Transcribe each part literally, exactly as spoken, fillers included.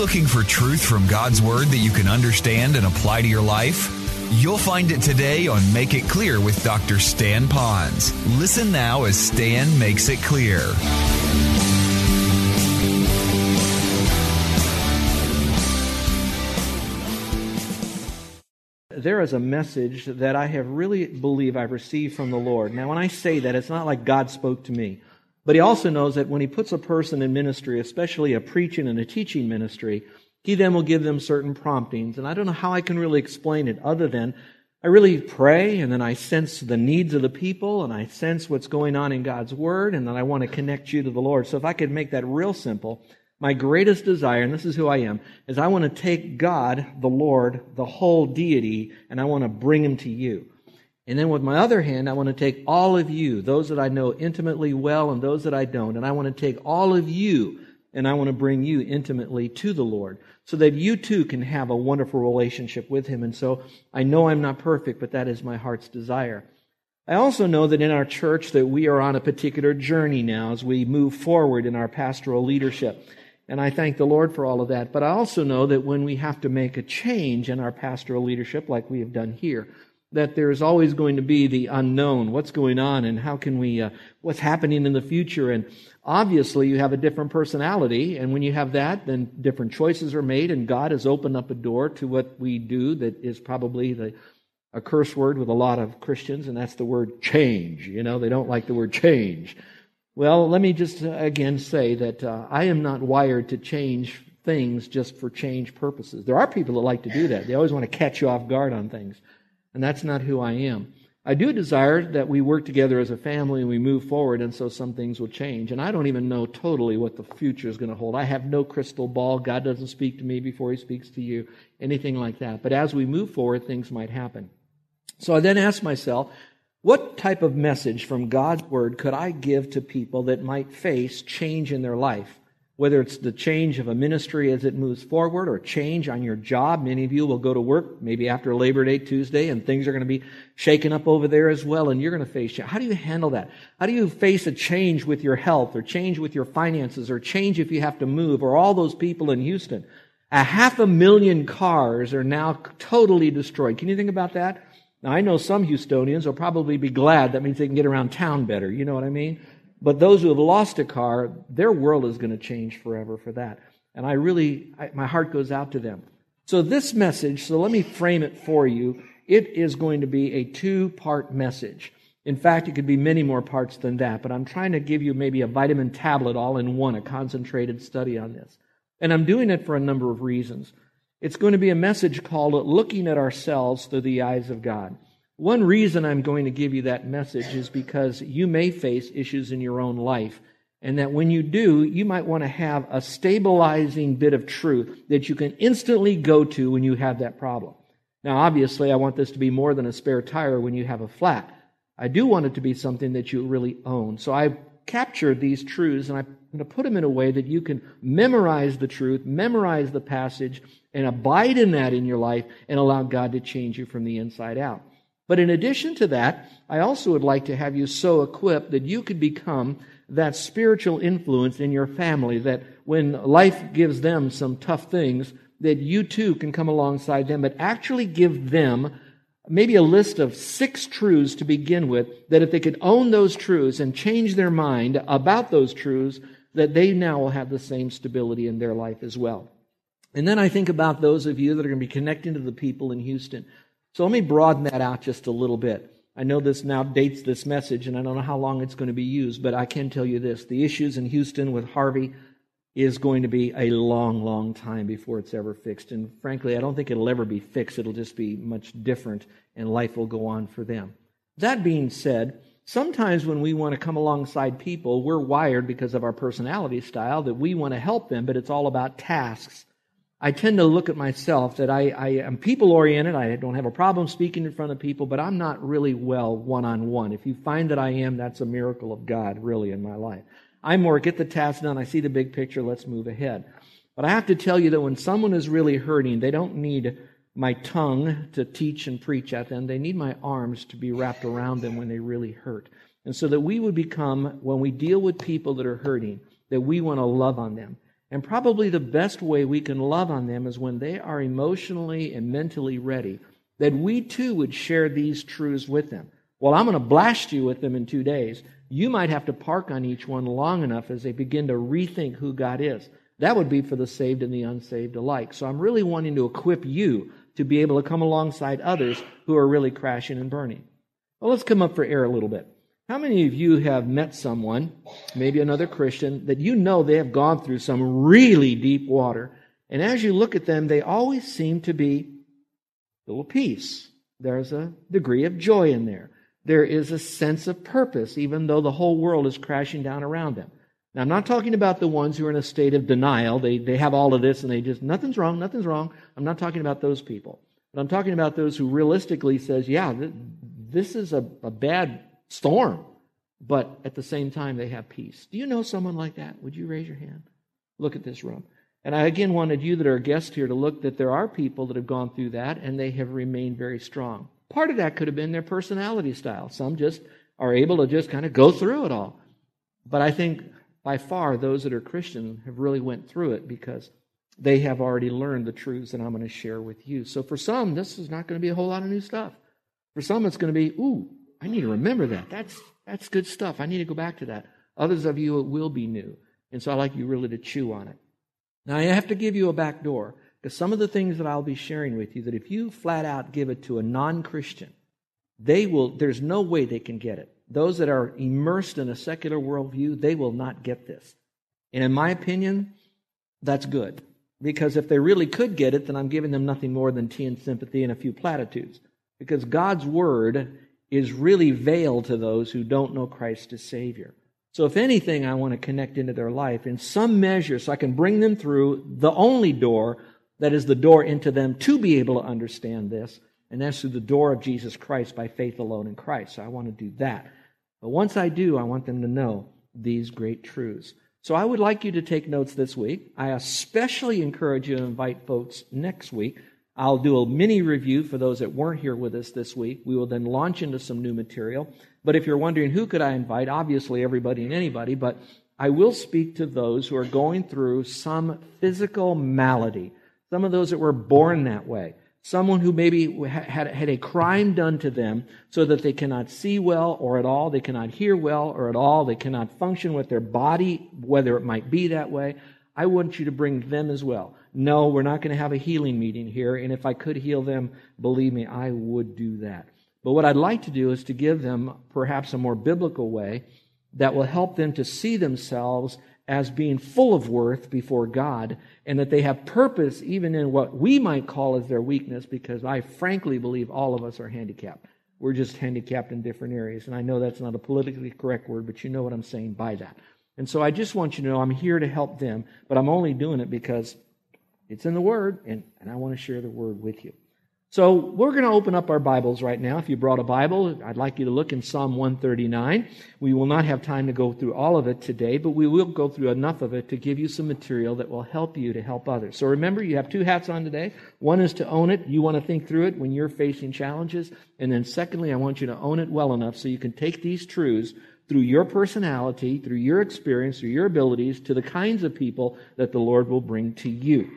looking for truth from God's Word that you can understand and apply to your life? You'll find it today on Make It Clear with Doctor Stan Pons. Listen now as Stan makes it clear. There is a message that I have really believe I've received from the Lord. Now, when I say that, it's not like God spoke to me. But he also knows that when he puts a person in ministry, especially a preaching and a teaching ministry, he then will give them certain promptings. And I don't know how I can really explain it other than I really pray, and then I sense the needs of the people, and I sense what's going on in God's Word, and then I want to connect you to the Lord. So if I could make that real simple, my greatest desire, and this is who I am, is I want to take God, the Lord, the whole deity, and I want to bring him to you. And then with my other hand, I want to take all of you, those that I know intimately well and those that I don't, and I want to take all of you and I want to bring you intimately to the Lord so that you too can have a wonderful relationship with Him. And so I know I'm not perfect, but that is my heart's desire. I also know that in our church that we are on a particular journey now as we move forward in our pastoral leadership. And I thank the Lord for all of that. But I also know that when we have to make a change in our pastoral leadership like we have done here, that there is always going to be the unknown, what's going on and how can we, uh, what's happening in the future. And obviously you have a different personality, and when you have that, then different choices are made, and God has opened up a door to what we do that is probably the, a curse word with a lot of Christians, and that's the word change. You know, they don't like the word change. Well, let me just uh, again say that uh, I am not wired to change things just for change purposes. There are people that like to do that. They always want to catch you off guard on things. And that's not who I am. I do desire that we work together as a family and we move forward, and so some things will change. And I don't even know totally what the future is going to hold. I have no crystal ball. God doesn't speak to me before He speaks to you, anything like that. But as we move forward, things might happen. So I then ask myself, what type of message from God's Word could I give to people that might face change in their life? Whether it's the change of a ministry as it moves forward or change on your job. Many of you will go to work maybe after Labor Day Tuesday, and things are going to be shaken up over there as well, and you're going to face change. How do you handle that? How do you face a change with your health or change with your finances or change if you have to move, or all those people in Houston? A half a million cars are now totally destroyed. Can you think about that? Now, I know some Houstonians will probably be glad. That means they can get around town better. You know what I mean? But those who have lost a car, their world is going to change forever for that. And I really, I, my heart goes out to them. So this message, so let me frame it for you. It is going to be a two-part message. In fact, it could be many more parts than that. But I'm trying to give you maybe a vitamin tablet all in one, a concentrated study on this. And I'm doing it for a number of reasons. It's going to be a message called Looking at Ourselves Through the Eyes of God. One reason I'm going to give you that message is because you may face issues in your own life, and that when you do, you might want to have a stabilizing bit of truth that you can instantly go to when you have that problem. Now, obviously, I want this to be more than a spare tire when you have a flat. I do want it to be something that you really own. So I've captured these truths, and I'm going to put them in a way that you can memorize the truth, memorize the passage, and abide in that in your life and allow God to change you from the inside out. But in addition to that, I also would like to have you so equipped that you could become that spiritual influence in your family, that when life gives them some tough things, that you too can come alongside them, but actually give them maybe a list of six truths to begin with, that if they could own those truths and change their mind about those truths, that they now will have the same stability in their life as well. And then I think about those of you that are going to be connecting to the people in Houston. So let me broaden that out just a little bit. I know this now dates this message, and I don't know how long it's going to be used, but I can tell you this. The issues in Houston with Harvey is going to be a long, long time before it's ever fixed. And frankly, I don't think it'll ever be fixed. It'll just be much different, and life will go on for them. That being said, sometimes when we want to come alongside people, we're wired because of our personality style that we want to help them, but it's all about tasks. I tend to look at myself that I, I am people-oriented. I don't have a problem speaking in front of people, but I'm not really well one-on-one. If you find that I am, that's a miracle of God, really, in my life. I'm more get the task done. I see the big picture. Let's move ahead. But I have to tell you that when someone is really hurting, they don't need my tongue to teach and preach at them. They need my arms to be wrapped around them when they really hurt. And so that we would become, when we deal with people that are hurting, that we want to love on them. And probably the best way we can love on them is when they are emotionally and mentally ready, that we too would share these truths with them. Well, I'm going to blast you with them in two days. You might have to park on each one long enough as they begin to rethink who God is. That would be for the saved and the unsaved alike. So I'm really wanting to equip you to be able to come alongside others who are really crashing and burning. Well, let's come up for air a little bit. How many of you have met someone, maybe another Christian, that you know they have gone through some really deep water, and as you look at them, they always seem to be a little peace. There's a degree of joy in there. There is a sense of purpose, even though the whole world is crashing down around them. Now, I'm not talking about the ones who are in a state of denial. They they have all of this, and they just, nothing's wrong, nothing's wrong. I'm not talking about those people. But I'm talking about those who realistically says, yeah, th- this is a, a bad storm, but at the same time, they have peace. Do you know someone like that? Would you raise your hand? Look at this room. And I again wanted you that are guests here to look that there are people that have gone through that, and they have remained very strong. Part of that could have been their personality style. Some just are able to just kind of go through it all. But I think by far those that are Christian have really went through it because they have already learned the truths that I'm going to share with you. So for some, this is not going to be a whole lot of new stuff. For some, it's going to be, ooh, I need to remember that. That's that's good stuff. I need to go back to that. Others of you, it will be new. And so I'd like you really to chew on it. Now, I have to give you a back door because some of the things that I'll be sharing with you, that if you flat out give it to a non-Christian, they will. There's no way they can get it. Those that are immersed in a secular worldview, they will not get this. And in my opinion, that's good. Because if they really could get it, then I'm giving them nothing more than tea and sympathy and a few platitudes. Because God's Word is really veiled to those who don't know Christ as Savior. So if anything, I want to connect into their life in some measure so I can bring them through the only door that is the door into them to be able to understand this, and that's through the door of Jesus Christ by faith alone in Christ. So I want to do that. But once I do, I want them to know these great truths. So I would like you to take notes this week. I especially encourage you to invite folks next week. I'll do a mini review for those that weren't here with us this week. We will then launch into some new material. But if you're wondering who could I invite, obviously everybody and anybody, but I will speak to those who are going through some physical malady, some of those that were born that way, someone who maybe had had a crime done to them so that they cannot see well or at all, they cannot hear well or at all, they cannot function with their body, whether it might be that way. I want you to bring them as well. No, we're not going to have a healing meeting here, and if I could heal them, believe me, I would do that. But what I'd like to do is to give them perhaps a more biblical way that will help them to see themselves as being full of worth before God, and that they have purpose even in what we might call as their weakness, because I frankly believe all of us are handicapped. We're just handicapped in different areas, and I know that's not a politically correct word, but you know what I'm saying by that. And so I just want you to know I'm here to help them, but I'm only doing it because it's in the Word, and, and I want to share the Word with you. So we're going to open up our Bibles right now. If you brought a Bible, I'd like you to look in Psalm one thirty-nine. We will not have time to go through all of it today, but we will go through enough of it to give you some material that will help you to help others. So remember, you have two hats on today. One is to own it. You want to think through it when you're facing challenges. And then secondly, I want you to own it well enough so you can take these truths through your personality, through your experience, through your abilities, to the kinds of people that the Lord will bring to you.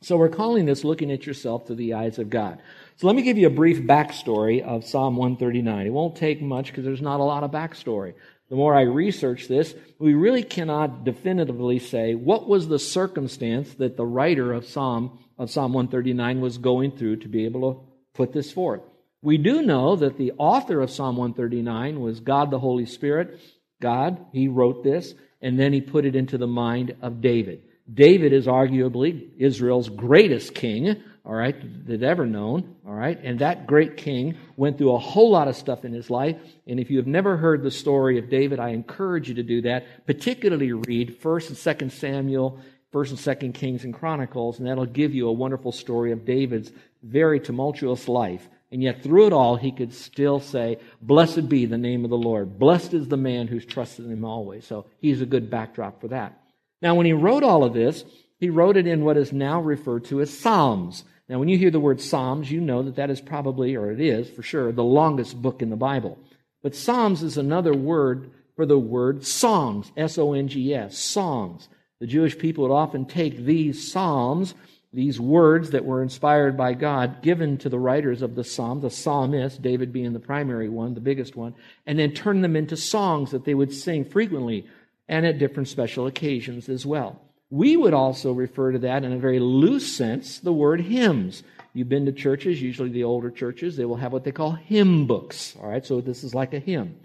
So we're calling this looking at yourself through the eyes of God. So let me give you a brief backstory of Psalm one thirty-nine. It won't take much because there's not a lot of backstory. The more I research this, we really cannot definitively say what was the circumstance that the writer of Psalm of Psalm one thirty-nine was going through to be able to put this forth. We do know that the author of Psalm one thirty-nine was God the Holy Spirit. God, he wrote this, and then he put it into the mind of David. David is arguably Israel's greatest king, all right, that ever known, all right, and that great king went through a whole lot of stuff in his life, and if you have never heard the story of David, I encourage you to do that, particularly read First and Second Samuel, First and Second Kings and Chronicles, and that'll give you a wonderful story of David's very tumultuous life, and yet through it all, he could still say, blessed be the name of the Lord, blessed is the man who's trusted in him always, so he's a good backdrop for that. Now, when he wrote all of this, he wrote it in what is now referred to as Psalms. Now, when you hear the word Psalms, you know that that is probably, or it is for sure, the longest book in the Bible. But Psalms is another word for the word songs, S O N G S, songs. The Jewish people would often take these psalms, these words that were inspired by God, given to the writers of the psalm, the psalmist, David being the primary one, the biggest one, and then turn them into songs that they would sing frequently and at different special occasions as well. We would also refer to that in a very loose sense, the word hymns. You've been to churches, usually the older churches, they will have what they call hymn books. All right, so this is like a hymn.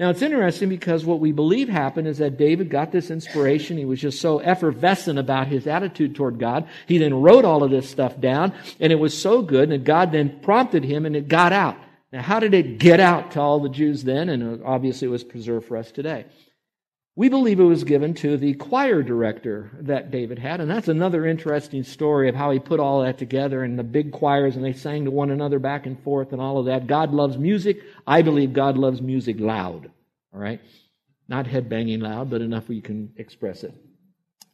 Now, it's interesting because what we believe happened is that David got this inspiration. He was just so effervescent about his attitude toward God. He then wrote all of this stuff down, and it was so good that God then prompted him, and it got out. Now, how did it get out to all the Jews then? And obviously, it was preserved for us today. We believe it was given to the choir director that David had, and that's another interesting story of how he put all that together and the big choirs, and they sang to one another back and forth and all of that. God loves music. I believe God loves music loud, all right? Not headbanging loud, but enough where you can express it.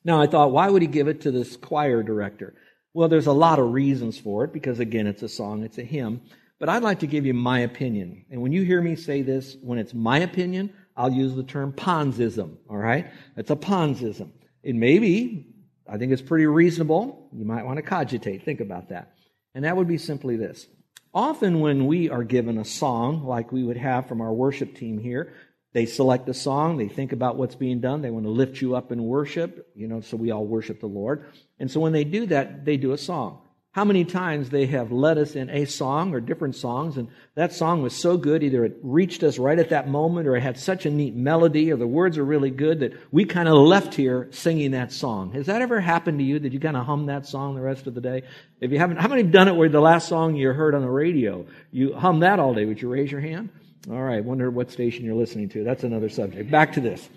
Now, I thought, why would he give it to this choir director? Well, there's a lot of reasons for it because, again, it's a song, it's a hymn, but I'd like to give you my opinion. And when you hear me say this, when it's my opinion, I'll use the term Ponsism, all right? That's a Ponsism. It may be, I think it's pretty reasonable. You might want to cogitate, think about that. And that would be simply this. Often when we are given a song, like we would have from our worship team here, they select a song, they think about what's being done, they want to lift you up in worship, you know, so we all worship the Lord. And so when they do that, they do a song. How many times they have led us in a song or different songs, and that song was so good, either it reached us right at that moment, or it had such a neat melody, or the words are really good that we kind of left here singing that song. Has that ever happened to you? Did you kind of hum that song the rest of the day? If you haven't, how many have done it where the last song you heard on the radio, you hum that all day? Would you raise your hand? All right, wonder what station you're listening to. That's another subject. Back to this.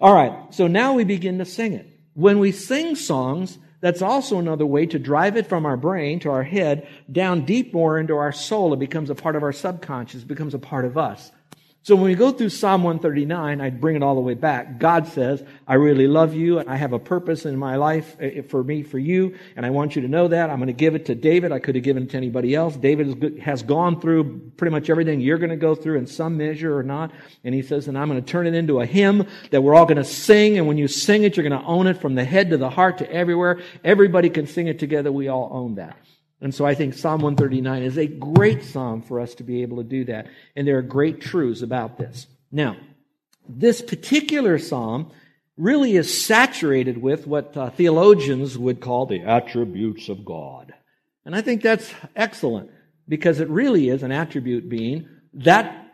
All right, so now we begin to sing it. When we sing songs, that's also another way to drive it from our brain to our head down deep more into our soul. It becomes a part of our subconscious. It becomes a part of us. So when we go through Psalm one thirty-nine, I bring it all the way back. God says, I really love you, and I have a purpose in my life for me, for you, and I want you to know that. I'm going to give it to David. I could have given it to anybody else. David has gone through pretty much everything you're going to go through in some measure or not. And he says, and I'm going to turn it into a hymn that we're all going to sing. And when you sing it, you're going to own it from the head to the heart to everywhere. Everybody can sing it together. We all own that. And so I think Psalm one thirty-nine is a great psalm for us to be able to do that. And there are great truths about this. Now, this particular psalm really is saturated with what uh, theologians would call the attributes of God. And I think that's excellent because it really is an attribute being that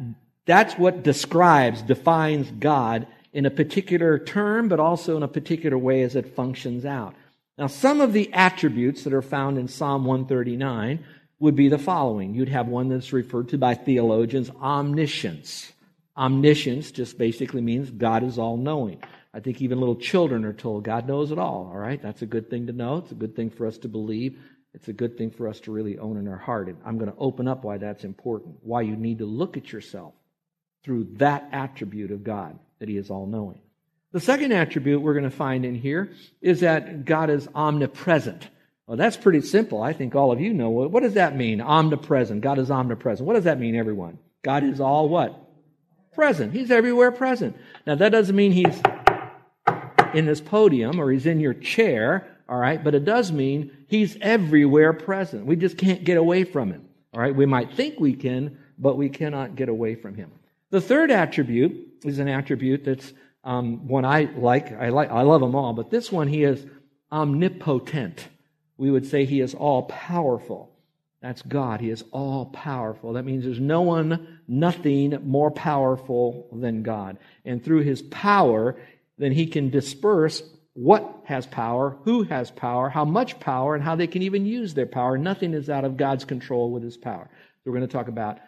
that's what describes, defines God in a particular term, but also in a particular way as it functions out. Now, some of the attributes that are found in Psalm one thirty-nine would be the following. You'd have one that's referred to by theologians, omniscience. Omniscience just basically means God is all-knowing. I think even little children are told God knows it all, all right? That's a good thing to know. It's a good thing for us to believe. It's a good thing for us to really own in our heart. And I'm going to open up why that's important, why you need to look at yourself through that attribute of God, that He is all-knowing. The second attribute we're going to find in here is that God is omnipresent. Well, that's pretty simple. I think all of you know. What does that mean? Omnipresent. God is omnipresent. What does that mean, everyone? God is all what? Present. He's everywhere present. Now, that doesn't mean He's in this podium or He's in your chair, all right? But it does mean He's everywhere present. We just can't get away from Him, all right? We might think we can, but we cannot get away from Him. The third attribute is an attribute that's Um, one I like, I like, I love them all, but this one, He is omnipotent. We would say He is all-powerful. That's God. He is all-powerful. That means there's no one, nothing more powerful than God. And through His power, then He can disperse what has power, who has power, how much power, and how they can even use their power. Nothing is out of God's control with His power. So we're going to talk about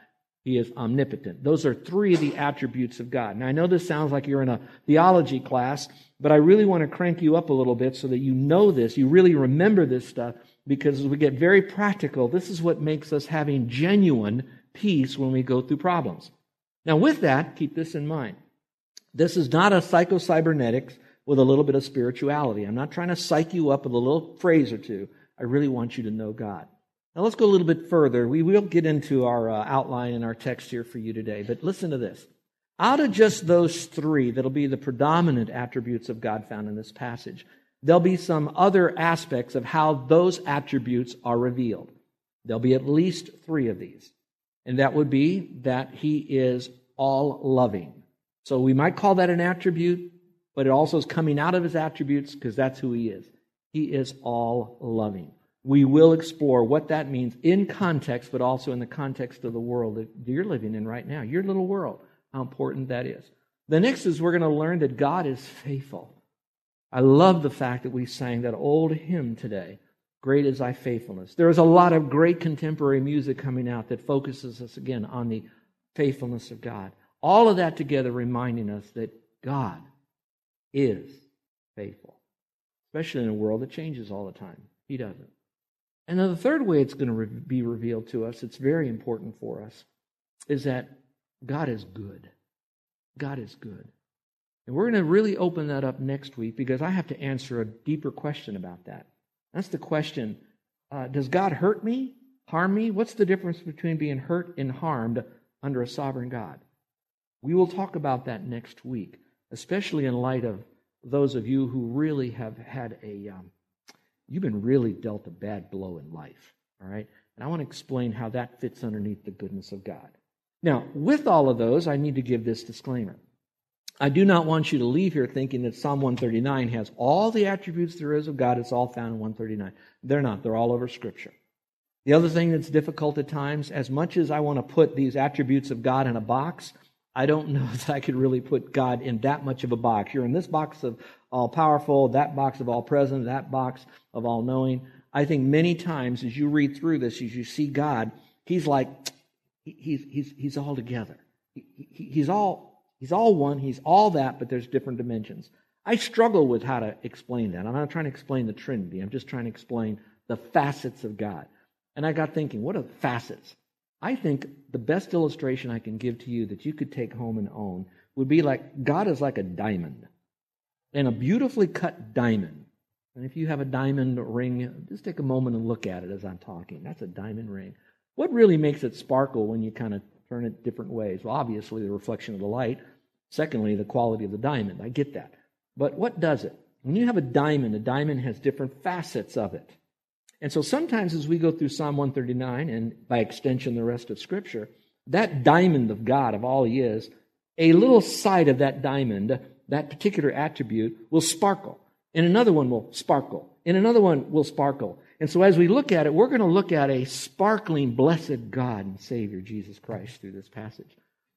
He is omnipotent. Those are three of the attributes of God. Now, I know this sounds like you're in a theology class, but I really want to crank you up a little bit so that you know this, you really remember this stuff, because as we get very practical, this is what makes us having genuine peace when we go through problems. Now, with that, keep this in mind. This is not a psycho-cybernetics with a little bit of spirituality. I'm not trying to psych you up with a little phrase or two. I really want you to know God. Now, let's go a little bit further. We will get into our uh, outline and our text here for you today, but listen to this. Out of just those three, that'll be the predominant attributes of God found in this passage, there'll be some other aspects of how those attributes are revealed. There'll be at least three of these. And that would be that he is all-loving. So we might call that an attribute, but it also is coming out of his attributes because that's who he is. He is all-loving. We will explore what that means in context, but also in the context of the world that you're living in right now, your little world, how important that is. The next is we're going to learn that God is faithful. I love the fact that we sang that old hymn today, Great Is Thy Faithfulness. There is a lot of great contemporary music coming out that focuses us again on the faithfulness of God. All of that together reminding us that God is faithful, especially in a world that changes all the time. He doesn't. And then the third way it's going to be revealed to us, it's very important for us, is that God is good. God is good. And we're going to really open that up next week because I have to answer a deeper question about that. That's the question, uh, does God hurt me, harm me? What's the difference between being hurt and harmed under a sovereign God? We will talk about that next week, especially in light of those of you who really have had a... Um, You've been really dealt a bad blow in life, all right? And I want to explain how that fits underneath the goodness of God. Now, with all of those, I need to give this disclaimer. I do not want you to leave here thinking that Psalm one thirty-nine has all the attributes there is of God. It's all found in one thirty-nine. They're not. They're all over Scripture. The other thing that's difficult at times, as much as I want to put these attributes of God in a box, I don't know that I could really put God in that much of a box. You're in this box of all-powerful, that box of all-present, that box of all-knowing. I think many times as you read through this, as you see God, he's like, he's he's he's all together. He, he, he's all he's all one, he's all that, but there's different dimensions. I struggle with how to explain that. I'm not trying to explain the Trinity. I'm just trying to explain the facets of God. And I got thinking, what are the facets? I think the best illustration I can give to you that you could take home and own would be like God is like a diamond, and a beautifully cut diamond. And if you have a diamond ring, just take a moment and look at it as I'm talking. That's a diamond ring. What really makes it sparkle when you kind of turn it different ways? Well, obviously the reflection of the light. Secondly, the quality of the diamond. I get that. But what does it? When you have a diamond, a diamond has different facets of it. And so sometimes as we go through Psalm one thirty-nine, and by extension the rest of Scripture, that diamond of God, of all he is, a little side of that diamond, that particular attribute, will sparkle. And another one will sparkle. And another one will sparkle. And so as we look at it, we're going to look at a sparkling, blessed God and Savior, Jesus Christ, through this passage.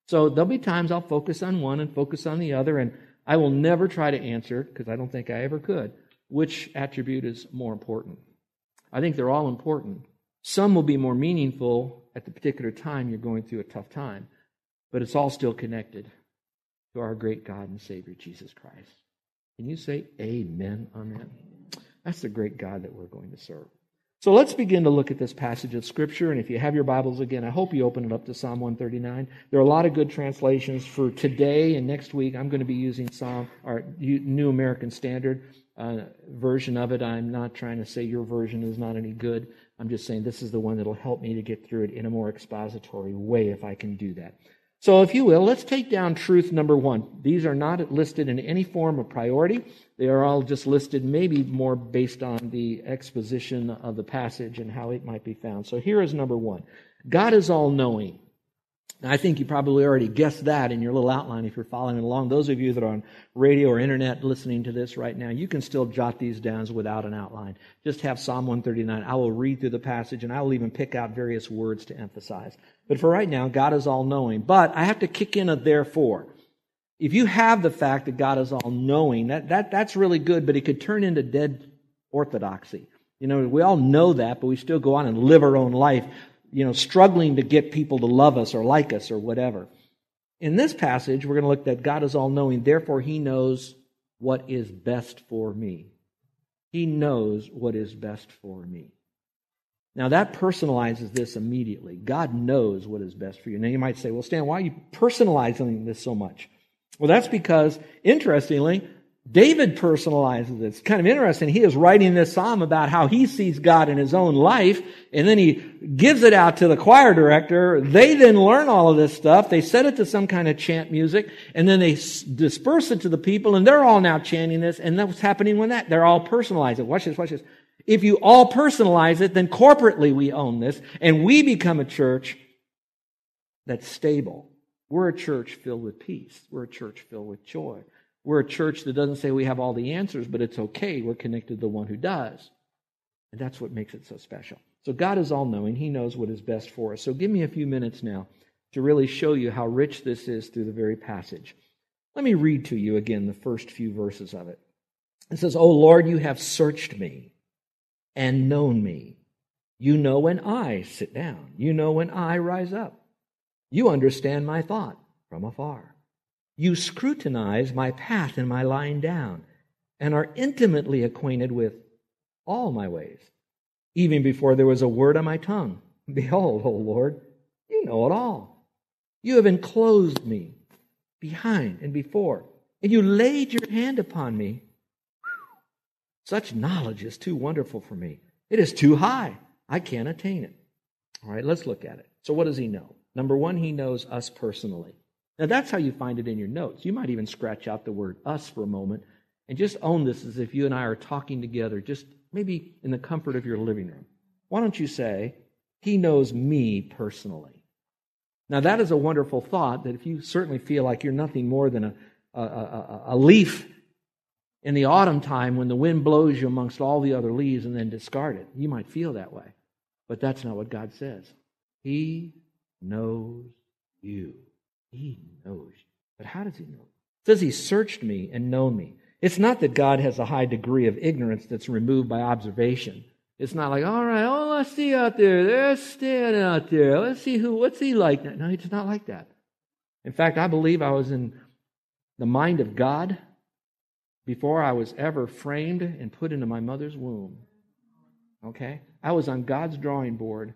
So there'll be times I'll focus on one and focus on the other, and I will never try to answer, because I don't think I ever could, which attribute is more important. I think they're all important. Some will be more meaningful at the particular time you're going through a tough time, but it's all still connected to our great God and Savior, Jesus Christ. Can you say amen on that? That's the great God that we're going to serve. So let's begin to look at this passage of Scripture, and if you have your Bibles again, I hope you open it up to Psalm one thirty-nine. There are a lot of good translations for today and next week. I'm going to be using Psalm or New American Standard. Uh, version of it. I'm not trying to say your version is not any good. I'm just saying this is the one that will help me to get through it in a more expository way if I can do that. So if you will, let's take down truth number one. These are not listed in any form of priority. They are all just listed maybe more based on the exposition of the passage and how it might be found. So here is number one. God is all-knowing. Now, I think you probably already guessed that in your little outline if you're following along. Those of you that are on radio or internet listening to this right now, you can still jot these down without an outline. Just have Psalm one thirty-nine. I will read through the passage, and I will even pick out various words to emphasize. But for right now, God is all-knowing. But I have to kick in a therefore. If you have the fact that God is all-knowing, that, that, that's really good, but it could turn into dead orthodoxy. You know, we all know that, but we still go on and live our own life, you know, struggling to get people to love us or like us or whatever. In this passage, we're going to look at God is all-knowing, therefore he knows what is best for me. He knows what is best for me. Now, that personalizes this immediately. God knows what is best for you. Now, you might say, well, Stan, why are you personalizing this so much? Well, that's because, interestingly, David personalizes it. It's kind of interesting. He is writing this psalm about how he sees God in his own life, and then he gives it out to the choir director. They then learn all of this stuff. They set it to some kind of chant music, and then they disperse it to the people, and they're all now chanting this, and that's what's happening when that. They're all personalizing it. Watch this, watch this. If you all personalize it, then corporately we own this, and we become a church that's stable. We're a church filled with peace. We're a church filled with joy. We're a church that doesn't say we have all the answers, but it's okay. We're connected to the one who does. And that's what makes it so special. So God is all-knowing. He knows what is best for us. So give me a few minutes now to really show you how rich this is through the very passage. Let me read to you again the first few verses of it. It says, "O Lord, you have searched me and known me. You know when I sit down. You know when I rise up. You understand my thought from afar. You scrutinize my path and my lying down, and are intimately acquainted with all my ways. Even before there was a word on my tongue, behold, O Lord, you know it all. You have enclosed me behind and before, and you laid your hand upon me. Such knowledge is too wonderful for me. It is too high. I can't attain it." All right, let's look at it. So what does he know? Number one, he knows us personally. Now, that's how you find it in your notes. You might even scratch out the word us for a moment and just own this as if you and I are talking together, just maybe in the comfort of your living room. Why don't you say, he knows me personally. Now, that is a wonderful thought, that if you certainly feel like you're nothing more than a, a, a, a leaf in the autumn time when the wind blows you amongst all the other leaves and then discard it, you might feel that way. But that's not what God says. He knows you. He knows you. But how does he know? It says he searched me and known me. It's not that God has a high degree of ignorance that's removed by observation. It's not like, all right, oh, I see out there. There's Stan out there. Let's see who, what's he like? No, it's not like that. In fact, I believe I was in the mind of God before I was ever framed and put into my mother's womb. Okay? I was on God's drawing board.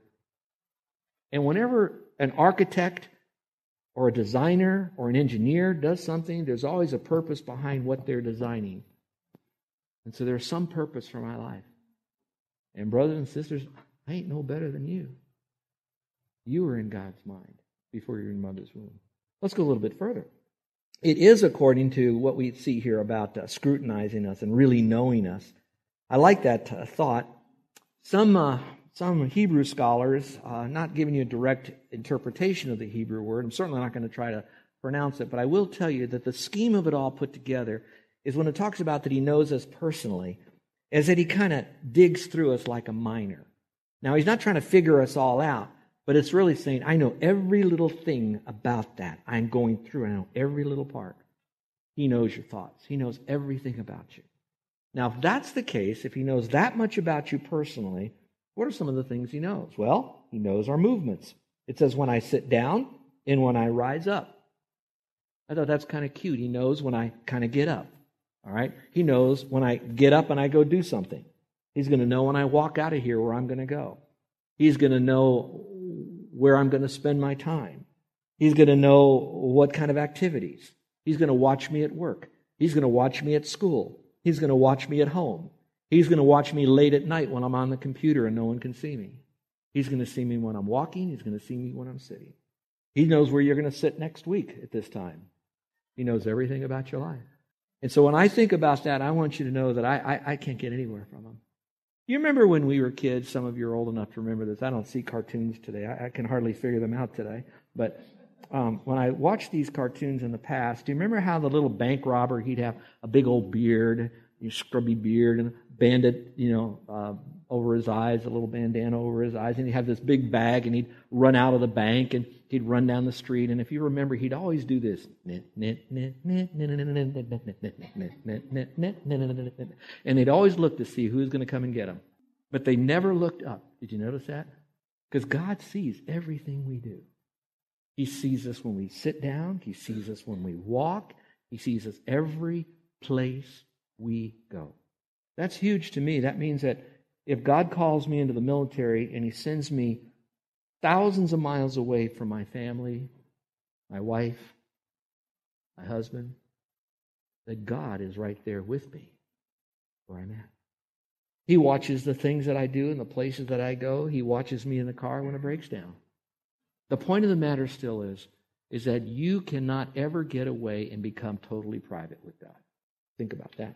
And whenever an architect or a designer or an engineer does something, there's always a purpose behind what they're designing. And so there's some purpose for my life. And brothers and sisters, I ain't no better than you. You were in God's mind before you were in mother's womb. Let's go a little bit further. It is according to what we see here about uh, scrutinizing us and really knowing us. I like that uh, thought. Some... Uh, Some Hebrew scholars, uh, not giving you a direct interpretation of the Hebrew word, I'm certainly not going to try to pronounce it, but I will tell you that the scheme of it all put together is when it talks about that he knows us personally, is that he kind of digs through us like a miner. Now, he's not trying to figure us all out, but it's really saying, I know every little thing about that. I'm going through, I know every little part. He knows your thoughts. He knows everything about you. Now, if that's the case, if he knows that much about you personally, what are some of the things he knows? Well, he knows our movements. It says, when I sit down and when I rise up. I thought that's kind of cute. He knows when I kind of get up. All right? He knows when I get up and I go do something. He's going to know when I walk out of here where I'm going to go. He's going to know where I'm going to spend my time. He's going to know what kind of activities. He's going to watch me at work. He's going to watch me at school. He's going to watch me at home. He's going to watch me late at night when I'm on the computer and no one can see me. He's going to see me when I'm walking. He's going to see me when I'm sitting. He knows where you're going to sit next week at this time. He knows everything about your life. And so when I think about that, I want you to know that I, I, I can't get anywhere from him. You remember when we were kids, some of you are old enough to remember this. I don't see cartoons today. I, I can hardly figure them out today. But um, when I watched these cartoons in the past, do you remember how the little bank robber, he'd have a big old beard, a scrubby beard, and bandit, you know, uh, over his eyes, a little bandana over his eyes, and he'd have this big bag, and he'd run out of the bank, and he'd run down the street, and if you remember, he'd always do this, and they'd always look to see who's going to come and get him, but they never looked up. Did you notice that? Because God sees everything we do. He sees us when we sit down. He sees us when we walk. He sees us every place we go. That's huge to me. That means that if God calls me into the military and he sends me thousands of miles away from my family, my wife, my husband, that God is right there with me where I'm at. He watches the things that I do and the places that I go. He watches me in the car when it breaks down. The point of the matter still is, is that you cannot ever get away and become totally private with God. Think about that.